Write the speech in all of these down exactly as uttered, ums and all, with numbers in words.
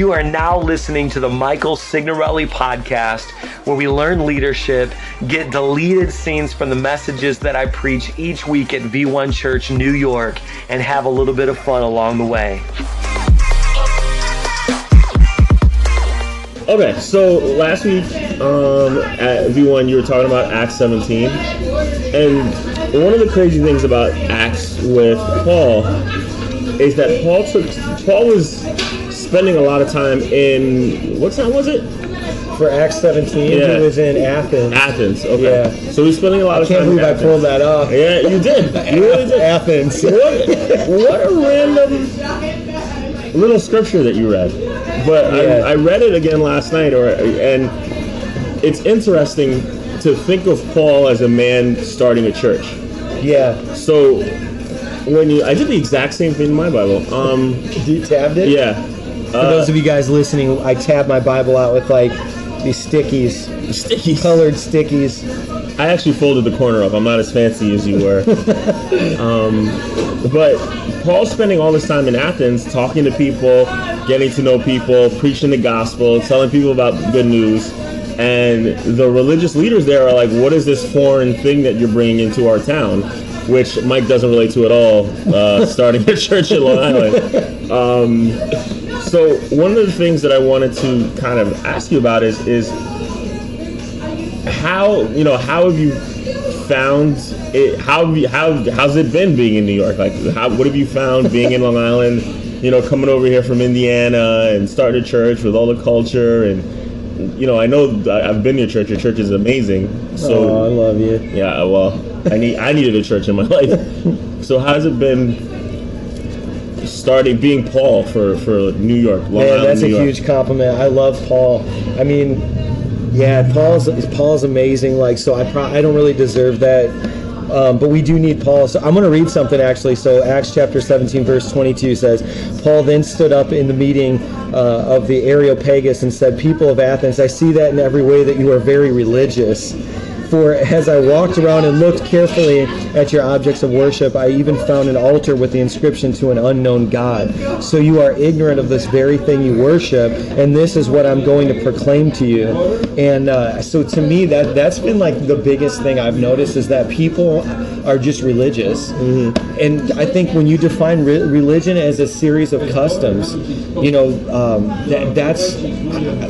You are now listening to the Michael Signorelli podcast, where we learn leadership, get deleted scenes from the messages that I preach each week at V one Church, New York, and have a little bit of fun along the way. Okay, so last week um, at V one, you were talking about Acts seventeen, and one of the crazy things about Acts with Paul is that Paul took, Paul was spending a lot of time in, what time was it? For Acts seventeen, yeah. He was in Athens. Athens, okay. Yeah. So he's spending a lot I of time in Athens. I can't believe I pulled that up. Yeah, you did. You really did. Athens. What, what a random little scripture that you read. But yeah. I, I read it again last night, or and it's interesting to think of Paul as a man starting a church. Yeah. So... When you, I did the exact same thing in my Bible. Um, you tabbed it? Yeah. For uh, those of you guys listening, I tabbed my Bible out with like these stickies, stickies, colored stickies. I actually folded the corner up. I'm not as fancy as you were. um, but Paul's spending all this time in Athens, talking to people, getting to know people, preaching the gospel, telling people about good news. And the religious leaders there are like, what is this foreign thing that you're bringing into our town? Which Mike doesn't relate to at all, uh, starting a church in Long Island. Um, so one of the things that I wanted to kind of ask you about is, is how, you know, how have you found it? How have you, how how's it been being in New York? Like, how, what have you found being in Long Island? You know, coming over here from Indiana and starting a church with all the culture and. You know, I know I've been to your church. Your church is amazing. So, oh, I love you. Yeah, well, I need I needed a church in my life. So how's it been starting, being Paul for, for New York, Long Man, Island, that's New a York. Huge compliment. I love Paul. I mean, yeah, Paul's Paul's amazing. Like, so I pro- I don't really deserve that, um, but we do need Paul. So I'm going to read something, actually. So Acts chapter seventeen, verse twenty-two says, Paul then stood up in the meeting Uh, of the Areopagus and said, people of Athens, I see that in every way that you are very religious. For as I walked around and looked carefully at your objects of worship, I even found an altar with the inscription to an unknown God. So you are ignorant of this very thing you worship, and this is what I'm going to proclaim to you. And uh, so to me, that, that's been like the biggest thing I've noticed, is that people are just religious. Mm-hmm. And I think when you define re- religion as a series of customs, you know, um, that, that's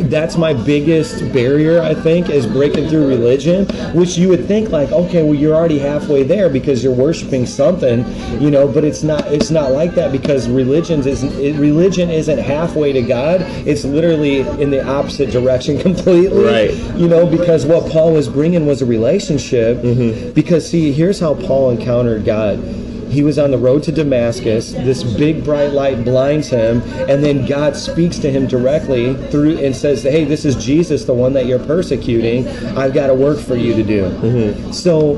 that's my biggest barrier, I think, is breaking through religion, which you would think like, okay, well, you're already halfway there because you're worshiping something, you know, but it's not it's not like that, because religion isn't, it, religion isn't halfway to God. It's literally in the opposite direction completely, right? You know, because what Paul was bringing was a relationship. Mm-hmm. Because, see, here's how Paul encountered God. He was on the road to Damascus. This big bright light blinds him, and then God speaks to him directly through and says, hey, this is Jesus, the one that you're persecuting. I've got a work for you to do. Mm-hmm. So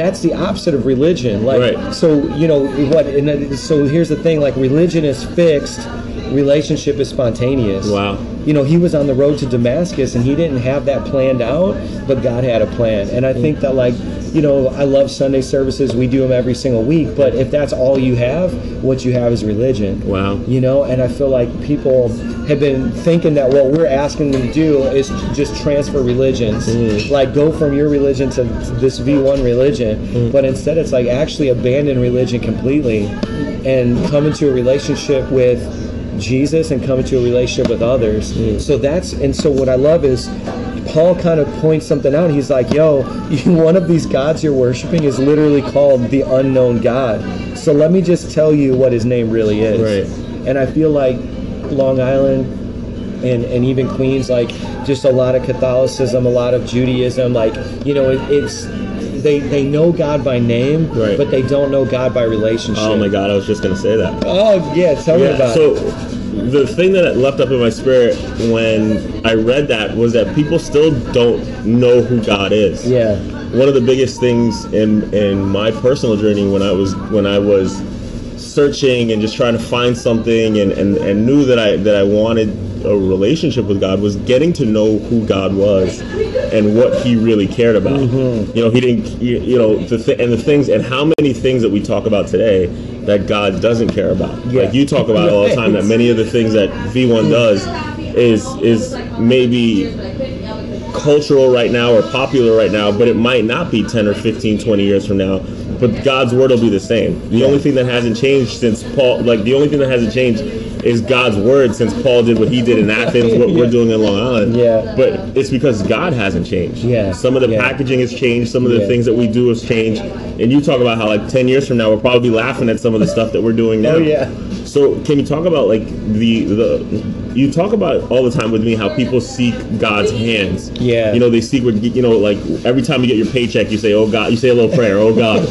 that's the opposite of religion. Like, right. So, you know, what? And so here's the thing, like, religion is fixed. Relationship is spontaneous. Wow. You know, he was on the road to Damascus, and he didn't have that planned out, but God had a plan. And I think that, like, you know, I love Sunday services. We do them every single week. But if that's all you have, what you have is religion. Wow. You know, and I feel like people have been thinking that what we're asking them to do is just transfer religions. Mm. Like, go from your religion to this V one religion. Mm. But instead, it's like, actually abandon religion completely and come into a relationship with Jesus and come into a relationship with others. Mm. So that's, and so what I love is Paul kind of points something out. He's like, yo, one of these gods you're worshiping is literally called the unknown God. So let me just tell you what his name really is. Right. And I feel like Long Island and, and even Queens, like, just a lot of Catholicism, a lot of Judaism, like, you know, it, it's They they know God by name, right, but they don't know God by relationship. Oh my God, I was just going to say that. Oh yeah, tell yeah, me about so it. So the thing that leapt up in my spirit when I read that was that people still don't know who God is. Yeah. One of the biggest things in in my personal journey when I was when I was searching and just trying to find something and, and, and knew that I that I wanted a relationship with God was getting to know who God was and what He really cared about. Mm-hmm. You know, He didn't. You, you know, the th- and the things and how many things that we talk about today that God doesn't care about. Yeah. Like you talk about all the time that many of the things that V one does is is maybe cultural right now or popular right now, but it might not be ten or fifteen, twenty years from now. But God's word will be the same. The yeah. only thing that hasn't changed since Paul, like the only thing that hasn't changed is God's word since Paul did what he did in Athens, what yeah. we're doing in Long Island. Yeah. But it's because God hasn't changed. Yeah. Some of the yeah. packaging has changed. Some of the yeah. things that we do has changed. And you talk about how like ten years from now, we'll probably be laughing at some of the stuff that we're doing now. Oh, yeah. So can you talk about like the, the, you talk about all the time with me how people seek God's hands. Yeah. You know, they seek, you know, like every time you get your paycheck, you say, oh God, you say a little prayer, oh God.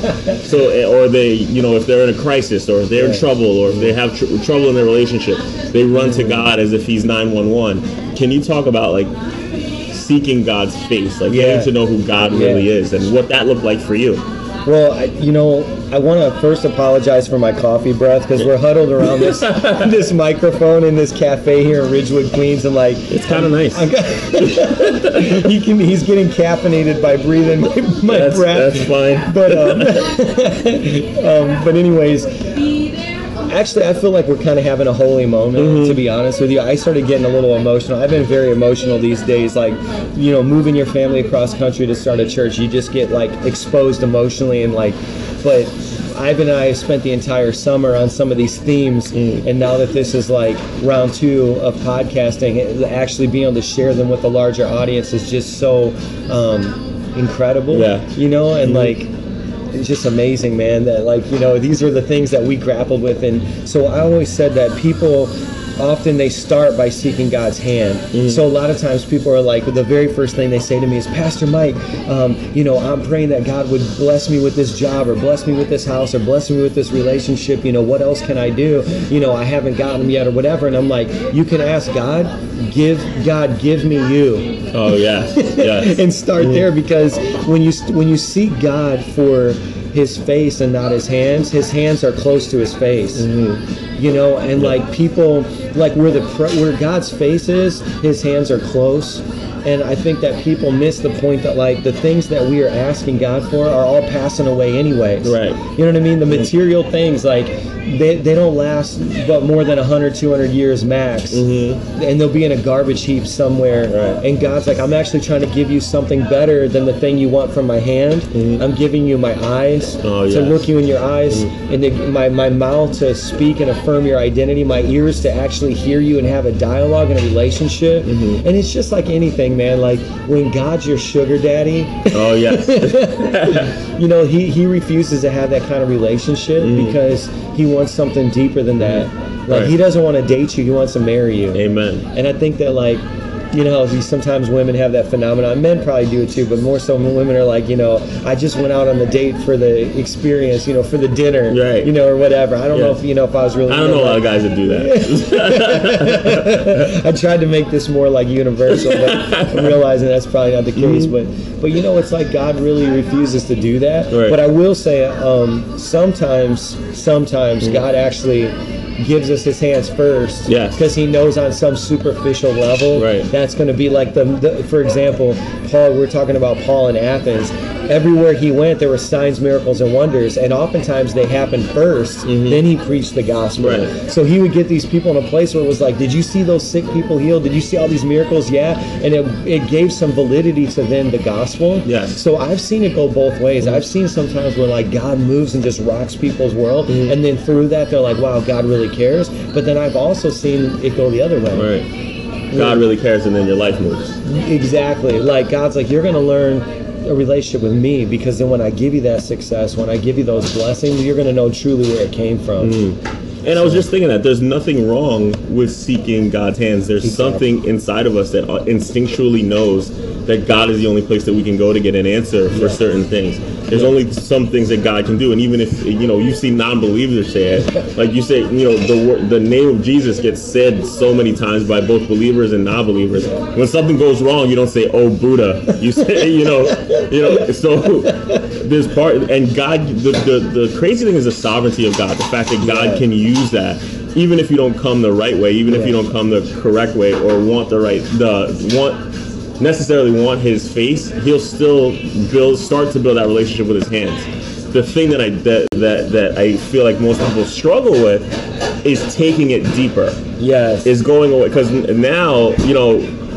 So, or they, you know, if they're in a crisis or if they're yeah. in trouble or if they have tr- trouble in their relationship, they run to God as if he's nine one one. Can you talk about like seeking God's face, like yeah. getting to know who God yeah. really is and what that looked like for you? Well, I, you know, I want to first apologize for my coffee breath because we're huddled around this this microphone in this cafe here in Ridgewood, Queens, and like it's kind of nice. he can, he's getting caffeinated by breathing my, my that's, breath. That's fine. But um, um, but anyways, actually, I feel like we're kind of having a holy moment. Mm-hmm. To be honest with you, I started getting a little emotional. I've been very emotional these days. Like, you know, moving your family across country to start a church, you just get like exposed emotionally and like. But Ivan and I have spent the entire summer on some of these themes, mm. and now that this is like round two of podcasting, actually being able to share them with a larger audience is just so um, incredible. Yeah. You know, and mm-hmm. like. It's just amazing, man, that like, you know, these are the things that we grappled with. And so I always said that people often they start by seeking God's hand. Mm. So a lot of times people are like, the very first thing they say to me is, Pastor Mike, um, you know, I'm praying that God would bless me with this job or bless me with this house or bless me with this relationship. You know, what else can I do? You know, I haven't gotten him yet or whatever. And I'm like, you can ask God, give God, give me you. Oh, yeah. Yes. And start mm. there, because when you when you seek God for his face and not his hands, his hands are close to his face. Mm-hmm. You know, and like people, like where the where God's face is, his hands are close. And I think that people miss the point that like the things that we are asking God for are all passing away anyways. Right. You know what I mean? The material things, like they, they don't last but more than one hundred, two hundred years max. Mm-hmm. And they'll be in a garbage heap somewhere. Right. And God's like, I'm actually trying to give you something better than the thing you want from my hand. Mm-hmm. I'm giving you my eyes oh, yes. to look you in your eyes, mm-hmm. and the, my, my mouth to speak and affirm your identity, my ears to actually hear you and have a dialogue and a relationship. Mm-hmm. And it's just like anything, man, like when God's your sugar daddy, oh yes, you know, he he refuses to have that kind of relationship, mm. because he wants something deeper than that. Like right. he doesn't want to date you, he wants to marry you. Amen. And I think that like, you know, sometimes women have that phenomenon. Men probably do it too, but more so women are like, you know, I just went out on the date for the experience, you know, for the dinner, right. you know, or whatever. I don't yeah. know if, you know, if I was really... I don't know a lot of guys that do that. I tried to make this more like universal, but I'm realizing that's probably not the case. Mm-hmm. But, but you know, it's like God really refuses to do that. Right. But I will say um, sometimes, sometimes mm-hmm. God actually... gives us his hands first, because yes. he knows on some superficial level right. that's going to be like the, the for example, Paul, we're talking about Paul in Athens. Everywhere he went there were signs, miracles, and wonders, and oftentimes they happened first, mm-hmm. then he preached the gospel. Right. So he would get these people in a place where it was like, did you see those sick people healed? Did you see all these miracles? Yeah. And it, it gave some validity to then the gospel. Yes. So I've seen it go both ways. Mm-hmm. I've seen sometimes where like God moves and just rocks people's world, mm-hmm. and then through that they're like, wow, God really cares. But then I've also seen it go the other way. Right. God really cares, and then your life moves. Exactly. Like God's like, you're going to learn a relationship with me, because then when I give you that success, when I give you those blessings, you're going to know truly where it came from. Mm. And I was just thinking that there's nothing wrong with seeking God's hands. There's exactly. something inside of us that instinctually knows that God is the only place that we can go to get an answer for yeah. certain things. There's yeah. only some things that God can do. And even if, you know, you see non-believers say it, like you say, you know, the the name of Jesus gets said so many times by both believers and non-believers. When something goes wrong, you don't say, oh, Buddha. You say, you know, you know, so there's part, and God, the, the, the crazy thing is the sovereignty of God, the fact that God yeah. can use use that, even if you don't come the right way, even yeah. if you don't come the correct way or want the right, the want necessarily want his face, he'll still build, start to build that relationship with his hands. the thing that I that, that that I feel like most people struggle with is taking it deeper. Yes. Is going away, because now, you know,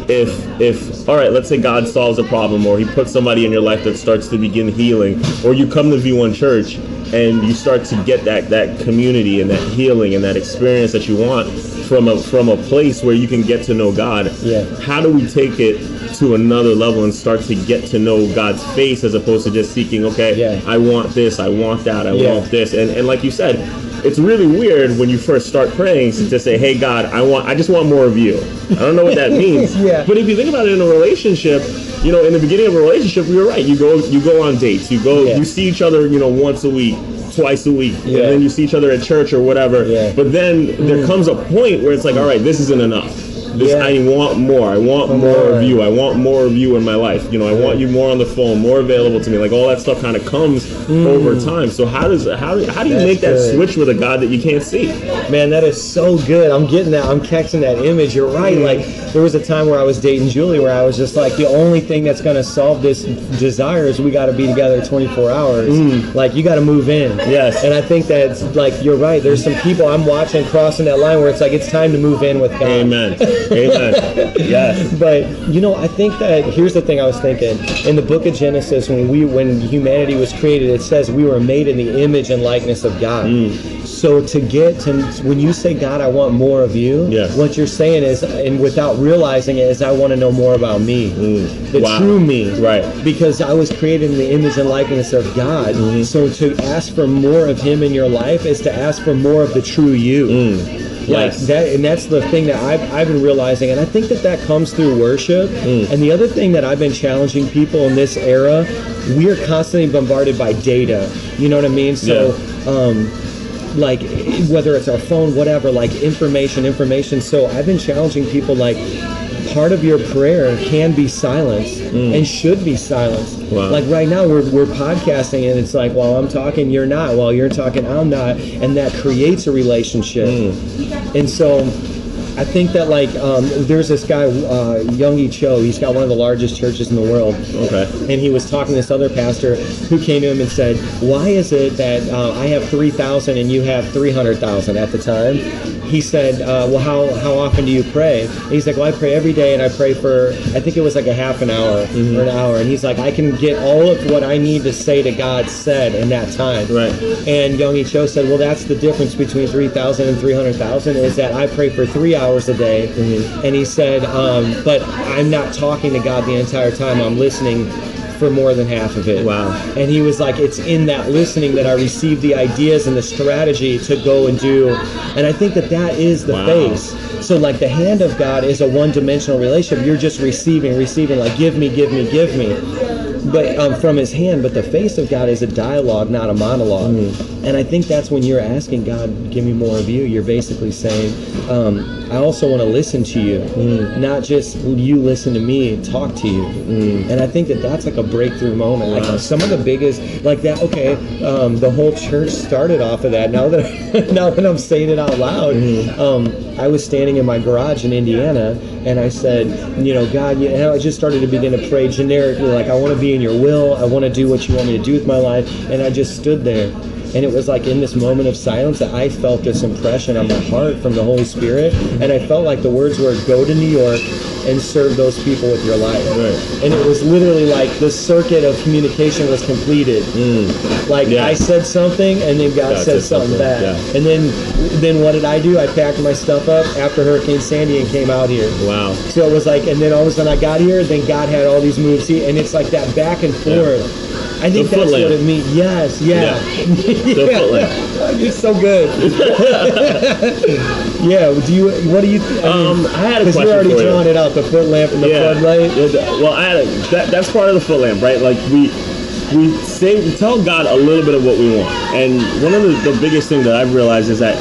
if if all right, let's say God solves a problem, or He puts somebody in your life that starts to begin healing, or you come to V one Church and you start to get that that community and that healing and that experience that you want from a from a place where you can get to know God. Yeah. How do we take it to another level and start to get to know God's face, as opposed to just seeking, okay, yeah. I want this, I want that, I yeah. want this. And and like you said, it's really weird when you first start praying to say, hey God, I want I just want more of you. I don't know what that means. yeah. But if you think about it in a relationship, you know, in the beginning of a relationship, we were right. You go you go on dates, you go yeah. you see each other, you know, once a week, twice a week, yeah. and then you see each other at church or whatever. Yeah. But then mm. there comes a point where it's like, all right, this isn't enough. This, yeah. I want more. I want more, more of you. I want more of you in my life. You know, I want you more on the phone, more available to me. Like, all that stuff kind of comes mm. over time. So how does how how do you That's make that good. switch with a God that you can't see? Man, that is so good. I'm getting that. I'm catching that image. You're right. Like, there was a time where I was dating Julie, where I was just like, the only thing that's going to solve this desire is we got to be together twenty-four hours. Mm. Like, you got to move in. Yes. And I think that's, like, you're right. There's some people I'm watching crossing that line where it's like, it's time to move in with God. Amen. Amen. Yes. But, you know, I think that, here's the thing I was thinking. In the book of Genesis, when we when humanity was created, it says we were made in the image and likeness of God. Mm. So to get to, when you say, God, I want more of you, yes. what you're saying is, and without realizing it, is I want to know more about me. Mm. The wow. true me. Right. Because I was created in the image and likeness of God. Mm. So to ask for more of Him in your life is to ask for more of the true you. Mm. Like yes. that, and that's the thing that I've, I've been realizing, and I think that that comes through worship. Mm. And the other thing that I've been challenging people in this era, we are constantly bombarded by data. You know what I mean? So, yeah. um, like, whether it's our phone, whatever, like information, information. So I've been challenging people, like, part of your prayer can be silence mm. and should be silence. Wow. Like right now we're, we're podcasting, and it's like, while I'm talking, you're not. While you're talking, I'm not. And that creates a relationship. Mm. And so I think that, like, um, there's this guy, uh, Young E. Cho. He's got one of the largest churches in the world. Okay. And he was talking to this other pastor who came to him and said, why is it that uh, I have three thousand and you have three hundred thousand at the time? He said, uh, well, how, how often do you pray? And he's like, well, I pray every day, and I pray for, I think it was like a half an hour mm-hmm. or an hour. And he's like, I can get all of what I need to say to God said in that time. Right. And Young E. Cho said, well, that's the difference between three thousand and three hundred thousand, is that I pray for three hours. hours a day mm-hmm. and he said um, but I'm not talking to God the entire time, I'm listening for more than half of it. Wow. And he was like, it's in that listening that I receive the ideas and the strategy to go and do. And I think that that is the wow. face. So, like, the hand of God is a one-dimensional relationship. You're just receiving, receiving, like, give me, give me, give me. But um, from His hand. But the face of God is a dialogue, not a monologue. Mm. And I think that's when you're asking God, give me more of you. You're basically saying, um, I also want to listen to you, mm. not just you listen to me, talk to you. Mm. And I think that that's like a breakthrough moment. Wow. Like some of the biggest, like that. Okay, um, the whole church started off of that. Now that now that I'm saying it out loud, mm. um, I was standing in my garage in Indiana, and I said, you know, God, you know, I just started to begin to pray generically, like, I want to be in your will, I want to do what you want me to do with my life. And I just stood there, and it was like in this moment of silence that I felt this impression on my heart from the Holy Spirit, and I felt like the words were, go to New York and serve those people with your life. Right. And it was literally like the circuit of communication was completed. Mm. Like yeah. I said something, and then God, God said something, something back. Yeah. And then, then what did I do? I packed my stuff up after Hurricane Sandy and came out here. Wow. So it was like, and then all of a sudden I got here, then God had all these moves. See, and it's like that back and forth. Yeah. I think the that's foot what it means. Yes, yeah. yeah. The yeah. foot You're so good. yeah. Do you? What do you? Th- I, mean, um, I had a question. Because you're already for drawing you. it out. The foot lamp and the yeah. floodlight. Well, I had a, that. That's part of the foot lamp, right? Like we, we say, we tell God a little bit of what we want. And one of the, the biggest thing that I've realized is that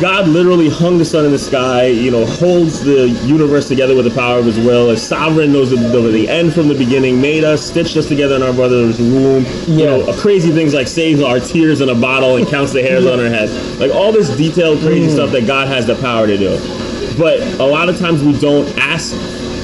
God literally hung the sun in the sky, you know, holds the universe together with the power of His will, is sovereign, knows the, the, the end from the beginning, made us, stitched us together in our mother's womb, yeah. you know, crazy things like saves our tears in a bottle and counts the hairs on our head. Like all this detailed, crazy mm. stuff that God has the power to do. But a lot of times we don't ask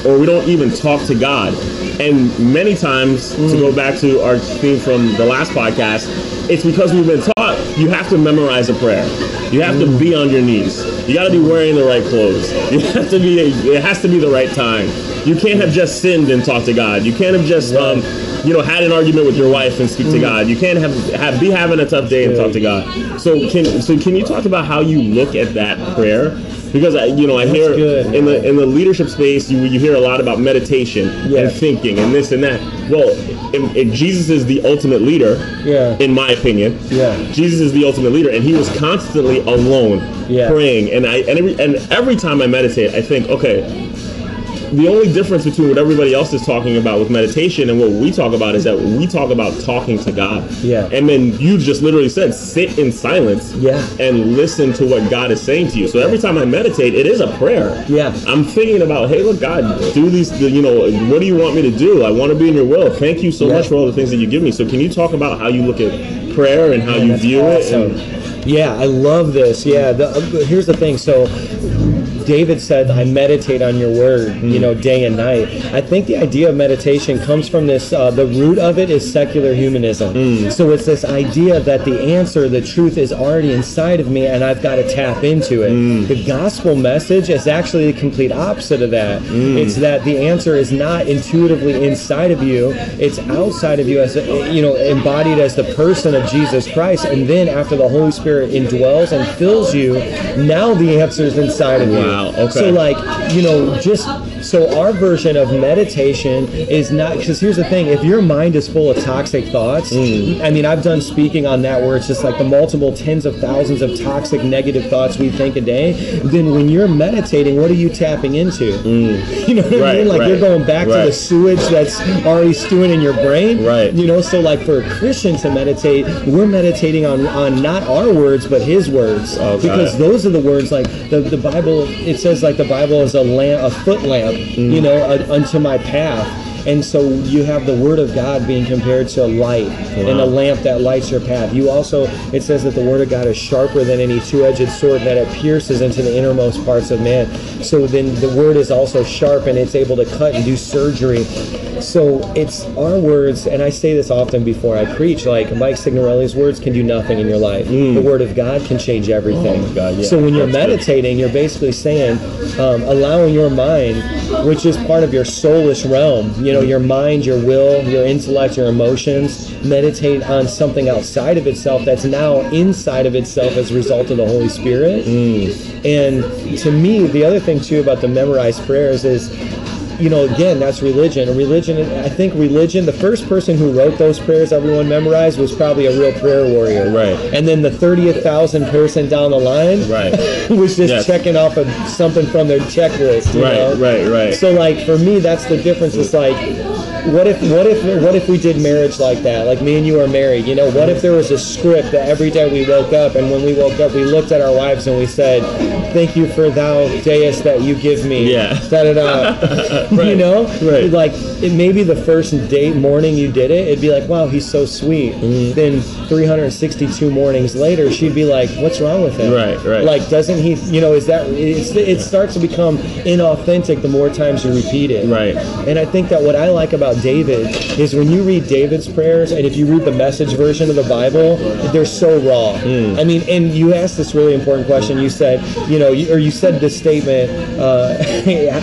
or we don't even talk to God. And many times, mm. to go back to our theme from the last podcast, it's because we've been taught you have to memorize a prayer. You have mm. to be on your knees. You got to be wearing the right clothes. You have to be. It has to be the right time. You can't have just sinned and talked to God. You can't have just, right. um, you know, had an argument with your wife and speak mm. to God. You can't have, have be having a tough day and talk to God. So can so can you talk about how you look at that prayer? Because I, you know, I That's hear good. in the in the leadership space, you you hear a lot about meditation yes. and thinking and this and that. Well, if, if Jesus is the ultimate leader, yeah. in my opinion, yeah. Jesus is the ultimate leader, and he was constantly alone, yeah. praying. And I and every and every time I meditate, I think, okay, the only difference between what everybody else is talking about with meditation and what we talk about is that we talk about talking to God. Yeah. And then you just literally said, sit in silence. Yeah. And listen to what God is saying to you. So every time I meditate, it is a prayer. Yeah. I'm thinking about, hey, look, God, do these, you know, what do you want me to do? I want to be in your will. Thank you so yeah. much for all the things that you give me. So can you talk about how you look at prayer and how Man, you view awesome. it? And yeah, I love this. Yeah. The, uh, here's the thing. So David said, I meditate on your word, you know, day and night. I think the idea of meditation comes from this, uh, the root of it is secular humanism. Mm. So it's this idea that the answer, the truth is already inside of me and I've got to tap into it. Mm. The gospel message is actually the complete opposite of that. Mm. It's that the answer is not intuitively inside of you, it's outside of you as, a, you know, embodied as the person of Jesus Christ. And then after the Holy Spirit indwells and fills you, now the answer is inside of you. Wow. Okay. So like, you know, just so our version of meditation is not, because here's the thing, if your mind is full of toxic thoughts, mm. I mean, I've done speaking on that where it's just like the multiple tens of thousands of toxic negative thoughts we think a day, then when you're meditating, what are you tapping into? Mm. You know what right, I mean? Like right, you're going back right. to the sewage that's already stewing in your brain. Right. You know, so like for a Christian to meditate, we're meditating on, on not our words, but his words. Oh, because those are the words, like the, the Bible, it says like the Bible is a lamp, a foot lamp, mm. you know, a, unto my path. And so you have the Word of God being compared to a light wow. and a lamp that lights your path. You also, it says that the Word of God is sharper than any two-edged sword, that it pierces into the innermost parts of man. So then the Word is also sharp and it's able to cut and do surgery. So it's our words, and I say this often before I preach, like Mike Signorelli's words can do nothing in your life. Mm. The Word of God can change everything. Oh God, yeah. So when you're That's meditating, good. You're basically saying, um, allowing your mind, which is part of your soulish realm, you know, your mind, your will, your intellect, your emotions, meditate on something outside of itself that's now inside of itself as a result of the Holy Spirit. Mm. And to me, the other thing too about the memorized prayers is, you know, again, that's religion. Religion, I think religion, the first person who wrote those prayers everyone memorized was probably a real prayer warrior. Right. And then the thirtieth thousand person down the line right. was just yes. checking off of something from their checklist. You right, know? right, right. So, like, for me, that's the difference. It's like, what if, what if, what if we did marriage like that? Like, me and you are married. You know, what if there was a script that every day we woke up, and when we woke up, we looked at our wives and we said, thank you for thou dayest that you give me. Yeah. Da-da-da. Right. You know, right. like it, maybe the first day morning you did it, it'd be like, wow, he's so sweet. Mm-hmm. Then three hundred sixty-two mornings later, she'd be like, what's wrong with him? Right, right. Like, doesn't he? You know, is that? It's, it starts to become inauthentic the more times you repeat it. Right. And I think that what I like about David is when you read David's prayers, and if you read the Message version of the Bible, they're so raw. Mm. I mean, and you asked this really important question. You said, you know, you, or you said this statement uh,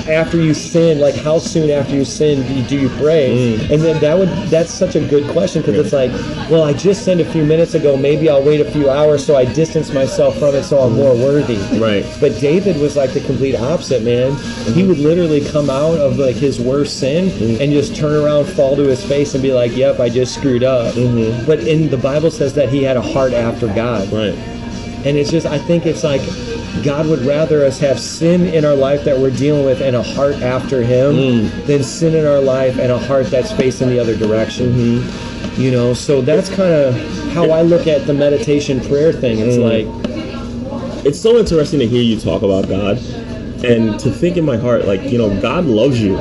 after you sin, like. How soon after you sin do you, do you pray? Mm. And then that would that's such a good question because it's like, well, I just sinned a few minutes ago. Maybe I'll wait a few hours so I distance myself from it so I'm more worthy. Right. But David was like the complete opposite, man. Mm-hmm. He would literally come out of like his worst sin mm-hmm. and just turn around, fall to his face and be like, yep, I just screwed up. Mm-hmm. But in the Bible says that he had a heart after God. Right. And it's just, I think it's like, God would rather us have sin in our life that we're dealing with and a heart after Him mm. than sin in our life and a heart that's facing the other direction. Mm-hmm. You know, so that's kind of how I look at the meditation prayer thing. It's mm. like... It's so interesting to hear you talk about God and to think in my heart, like, you know, God loves you.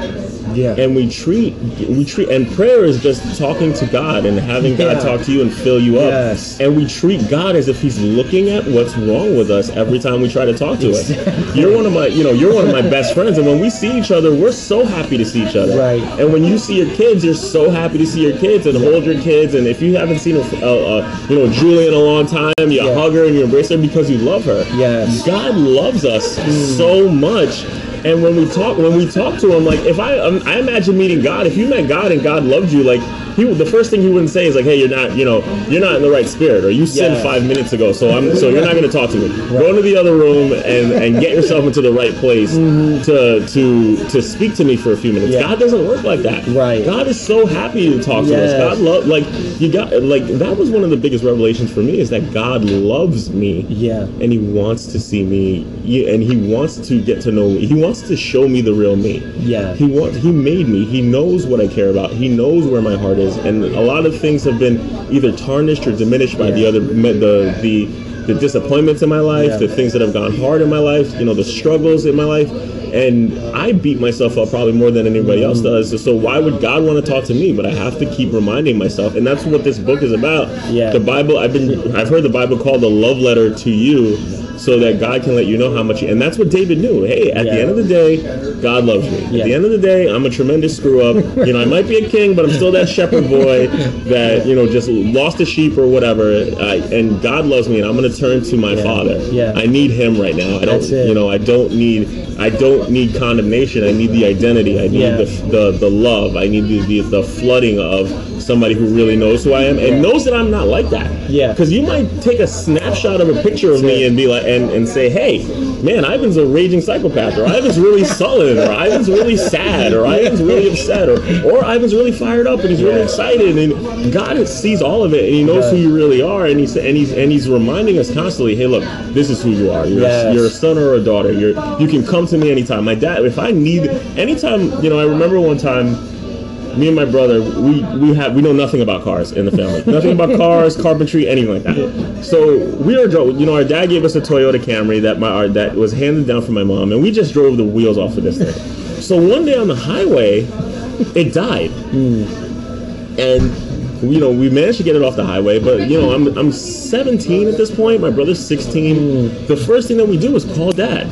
Yeah. And we treat, we treat, and prayer is just talking to God and having God yeah. talk to you and fill you up. Yes. And we treat God as if He's looking at what's wrong with us every time we try to talk to exactly. Him. You're one of my, you know, you're one of my best friends, and when we see each other, we're so happy to see each other. Right. And when you see your kids, you're so happy to see your kids and yeah. hold your kids. And if you haven't seen, a, a, a, you know, Julie in a long time, you yeah. hug her and you embrace her because you love her. Yes. God loves us mm. so much. And when we talk, when we talk to Him, like if I, um, I imagine meeting God. If you met God and God loved you, like He, the first thing He wouldn't say is like, "Hey, you're not, you know, you're not in the right spirit, or you sinned yeah. five minutes ago, so I'm, so you're not going to talk to me. Right. Go into the other room and, and get yourself into the right place mm-hmm. to to to speak to me for a few minutes." Yeah. God doesn't work like that. Right. God is so happy to talk yes. to us. God love, like you got, like that was one of the biggest revelations for me, is that God loves me. Yeah. And He wants to see me, and He wants to get to know me. He wants to show me the real me. Yeah. He wants. He made me. He knows what I care about. He knows where my heart is. And a lot of things have been either tarnished or diminished by yeah. the other the the the disappointments in my life, yeah. the things that have gone hard in my life, you know, the struggles in my life. And I beat myself up probably more than anybody else does. So, so why would God want to talk to me? But I have to keep reminding myself, and that's what this book is about. Yeah. The Bible. I've been. I've heard the Bible called the love letter to you, so that God can let you know how much. He, and that's what David knew. Hey, at yeah. the end of the day, God loves me. Yeah. At the end of the day, I'm a tremendous screw up. You know, I might be a king, but I'm still that shepherd boy that you know just lost a sheep or whatever. I, and God loves me, and I'm going to turn to my yeah. Father. Yeah. I need Him right now. I don't. That's it. You know, I don't need. I don't. need condemnation. I need the identity. I need yeah. the, the the love. I need the, the the flooding of somebody who really knows who I am and yeah. knows that I'm not like that. Yeah. Because you might take a snapshot of a picture of me and be like, and, and say, hey, man, Ivan's a raging psychopath, or Ivan's really sullen, or Ivan's really sad, or Ivan's really upset, or or Ivan's really fired up and he's yeah. really excited. And God sees all of it and He knows who you really are. And He's and He's and He's reminding us constantly, hey, look, this is who you are. You're, yes. a, you're a son or a daughter. You're you can come to me anytime. My dad, if I need, anytime, you know, I remember one time, me and my brother, we we have we know nothing about cars in the family, nothing about cars, carpentry, anything like that. So we were, you know, our dad gave us a Toyota Camry that my our, that was handed down from my mom, and we just drove the wheels off of this thing. So one day on the highway, it died, and. You know, we managed to get it off the highway, but you know, I'm I'm seventeen at this point. My brother's sixteen. The first thing that we do is call Dad.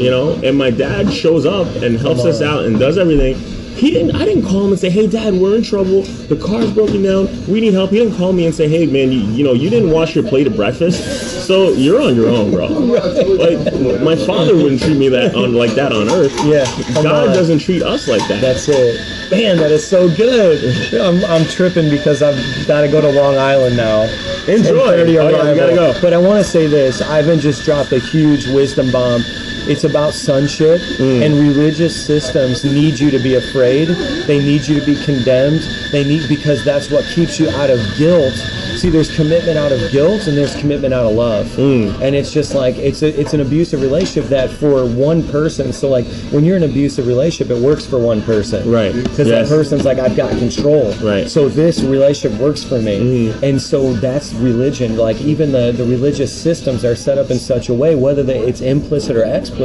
You know, and my dad shows up and helps us out and does everything. He didn't. I didn't call him and say, "Hey, Dad, we're in trouble. The car's broken down. We need help." He didn't call me and say, "Hey, man, you, you know, you didn't wash your plate of breakfast, so you're on your own, bro." Like my father wouldn't treat me that on like that on earth. Yeah, God on. doesn't treat us like that. That's it. Man, that is so good. I'm, I'm tripping because I've got to go to Long Island now. Enjoy. Oh, yeah, you gotta go. But I want to say this. Ivan just dropped a huge wisdom bomb. It's about sonship, mm. and religious systems need you to be afraid. They need you to be condemned. They need, because that's what keeps you out of guilt. See, there's commitment out of guilt, and there's commitment out of love. Mm. And it's just like, it's a, it's an abusive relationship that for one person, so like, when you're in an abusive relationship, it works for one person. Right. Because yes. that person's like, I've got control. Right. So this relationship works for me. Mm. And so that's religion. Like, even the, the religious systems are set up in such a way, whether they, it's implicit or explicit,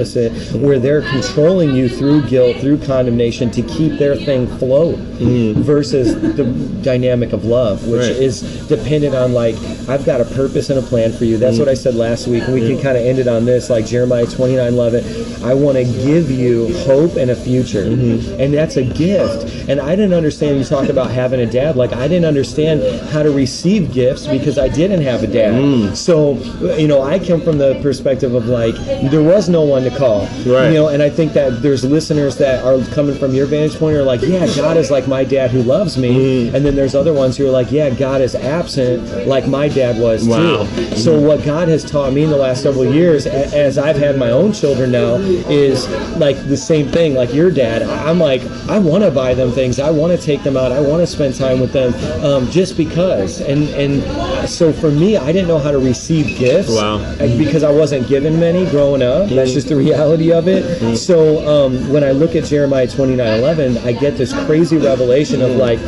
where they're controlling you through guilt, through condemnation, to keep their thing float, mm. versus the dynamic of love, which right. is dependent on, like, I've got a purpose and a plan for you. That's mm. what I said last week, and we yeah. can kind of end it on this, like Jeremiah twenty-nine eleven. I want to give you hope and a future, mm-hmm. and that's a gift. And I didn't understand, you talk about having a dad, like I didn't understand how to receive gifts because I didn't have a dad. Mm. So, you know, I come from the perspective of, like, there was no one to call, right. you know, and I think that there's listeners that are coming from your vantage point are like, yeah, God is like my dad who loves me, mm. and then there's other ones who are like, yeah, God is absent like my dad was wow. too. So what God has taught me in the last several years, as I've had my own children now, is like the same thing, like your dad. I'm like, I want to buy them things, I want to take them out, I want to spend time with them, um, just because. And and so for me, I didn't know how to receive gifts wow. because I wasn't given many growing up. Mm. That's just the reality of it. So um, when I look at Jeremiah twenty-nine eleven, I get this crazy revelation of, like,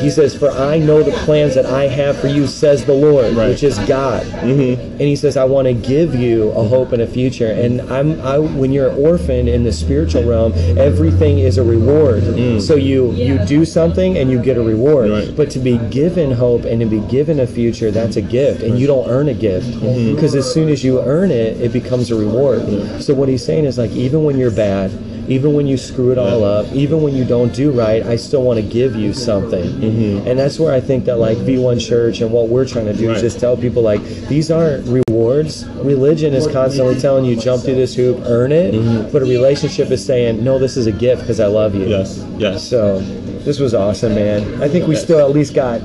He says, for I know the plans that I have for you, says the Lord, right. which is God. Mm-hmm. And he says, I want to give you a hope and a future. And I'm, I, when you're an orphan in the spiritual realm, everything is a reward. Mm. So you, yeah. you do something and you get a reward. Right. But to be given hope and to be given a future, that's a gift. And you don't earn a gift. Because mm-hmm. as soon as you earn it, it becomes a reward. Yeah. So what he's saying is, like, even when you're bad, even when you screw it all up, even when you don't do right, I still want to give you something. Mm-hmm. And that's where I think that, like, V one Church and what we're trying to do right. is just tell people, like, these aren't rewards. Religion is constantly telling you, jump through this hoop, earn it. Mm-hmm. But a relationship is saying, no, this is a gift because I love you. Yes, yes. So this was awesome, man. I think we still at least got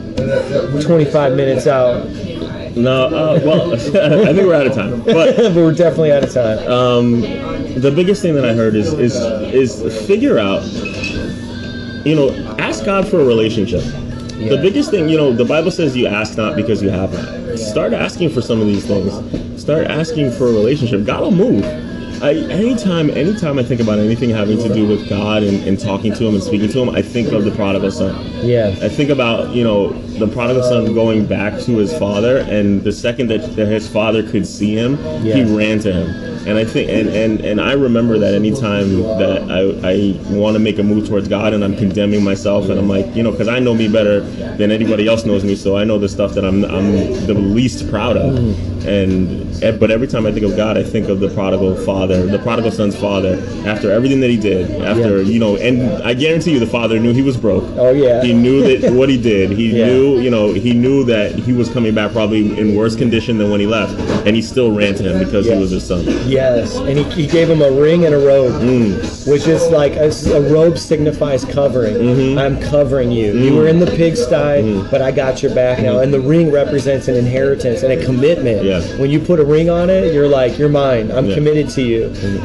twenty-five minutes out. No, uh, well, I think we're out of time. But, but we're definitely out of time. Um, the biggest thing that I heard is is is figure out, you know, ask God for a relationship. Yeah. The biggest thing, you know, the Bible says you ask not because you have not. Start asking for some of these things. Start asking for a relationship. God will move. I, anytime, anytime I think about anything having to do with God and, and talking to Him and speaking to Him, I think of the prodigal son. Yeah. I think about, you know, the prodigal son going back to his father, and the second that his father could see him, yeah. he ran to him. And I think, and, and, and I remember that anytime that I, I want to make a move towards God and I'm condemning myself, and I'm like, you know, because I know me better than anybody else knows me, so I know the stuff that I'm I'm the least proud of. And but every time I think of God, I think of the prodigal father. The prodigal son's father, after everything that he did, after yeah. you know, and I guarantee you, the father knew he was broke. Oh yeah, he knew that what he did. He yeah. knew, you know, he knew that he was coming back probably in worse condition than when he left, and he still ran to him because yes. he was his son. Yes, and he, he gave him a ring and a robe, mm. which is like a, a robe signifies covering. Mm-hmm. I'm covering you. Mm. You were in the pigsty, mm. but I got your back now. And the ring represents an inheritance and a commitment. Yeah. When you put a ring on it, you're like, you're mine. I'm yeah. committed to you.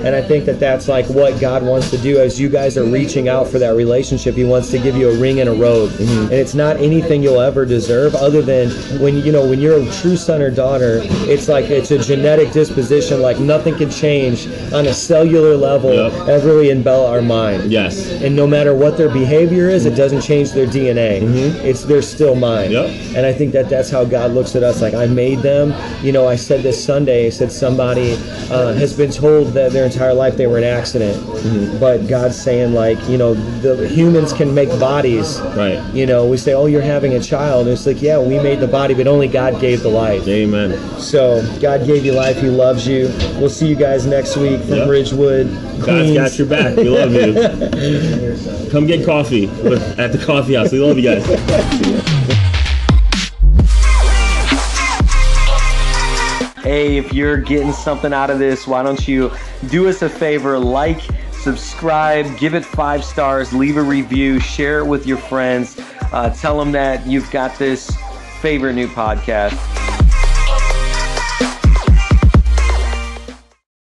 And I think that that's like what God wants to do as you guys are reaching out for that relationship. He wants to give you a ring and a robe. Mm-hmm. And it's not anything you'll ever deserve, other than when, you know, when you're a true son or daughter, it's like it's a genetic disposition. Like nothing can change on a cellular level. Yep. Everly and Bella are mine. Yes. And no matter what their behavior is, it doesn't change their D N A. Mm-hmm. It's they're still mine. Yep. And I think that that's how God looks at us. Like I made them. You know, I said this Sunday, I said somebody uh, has been told that their entire life they were an accident, mm-hmm. but God's saying, like, you know, the humans can make bodies, right? You know, we say, oh, you're having a child, and it's like, yeah, we made the body, but only God gave the life. Amen. So God gave you life. He loves you. We'll see you guys next week from yep. Ridgewood, Queens. God's got your back. We love you. Come get coffee at the coffee house. We love you guys. Hey, if you're getting something out of this, why don't you do us a favor, like, subscribe, give it five stars, leave a review, share it with your friends, uh, tell them that you've got this favorite new podcast.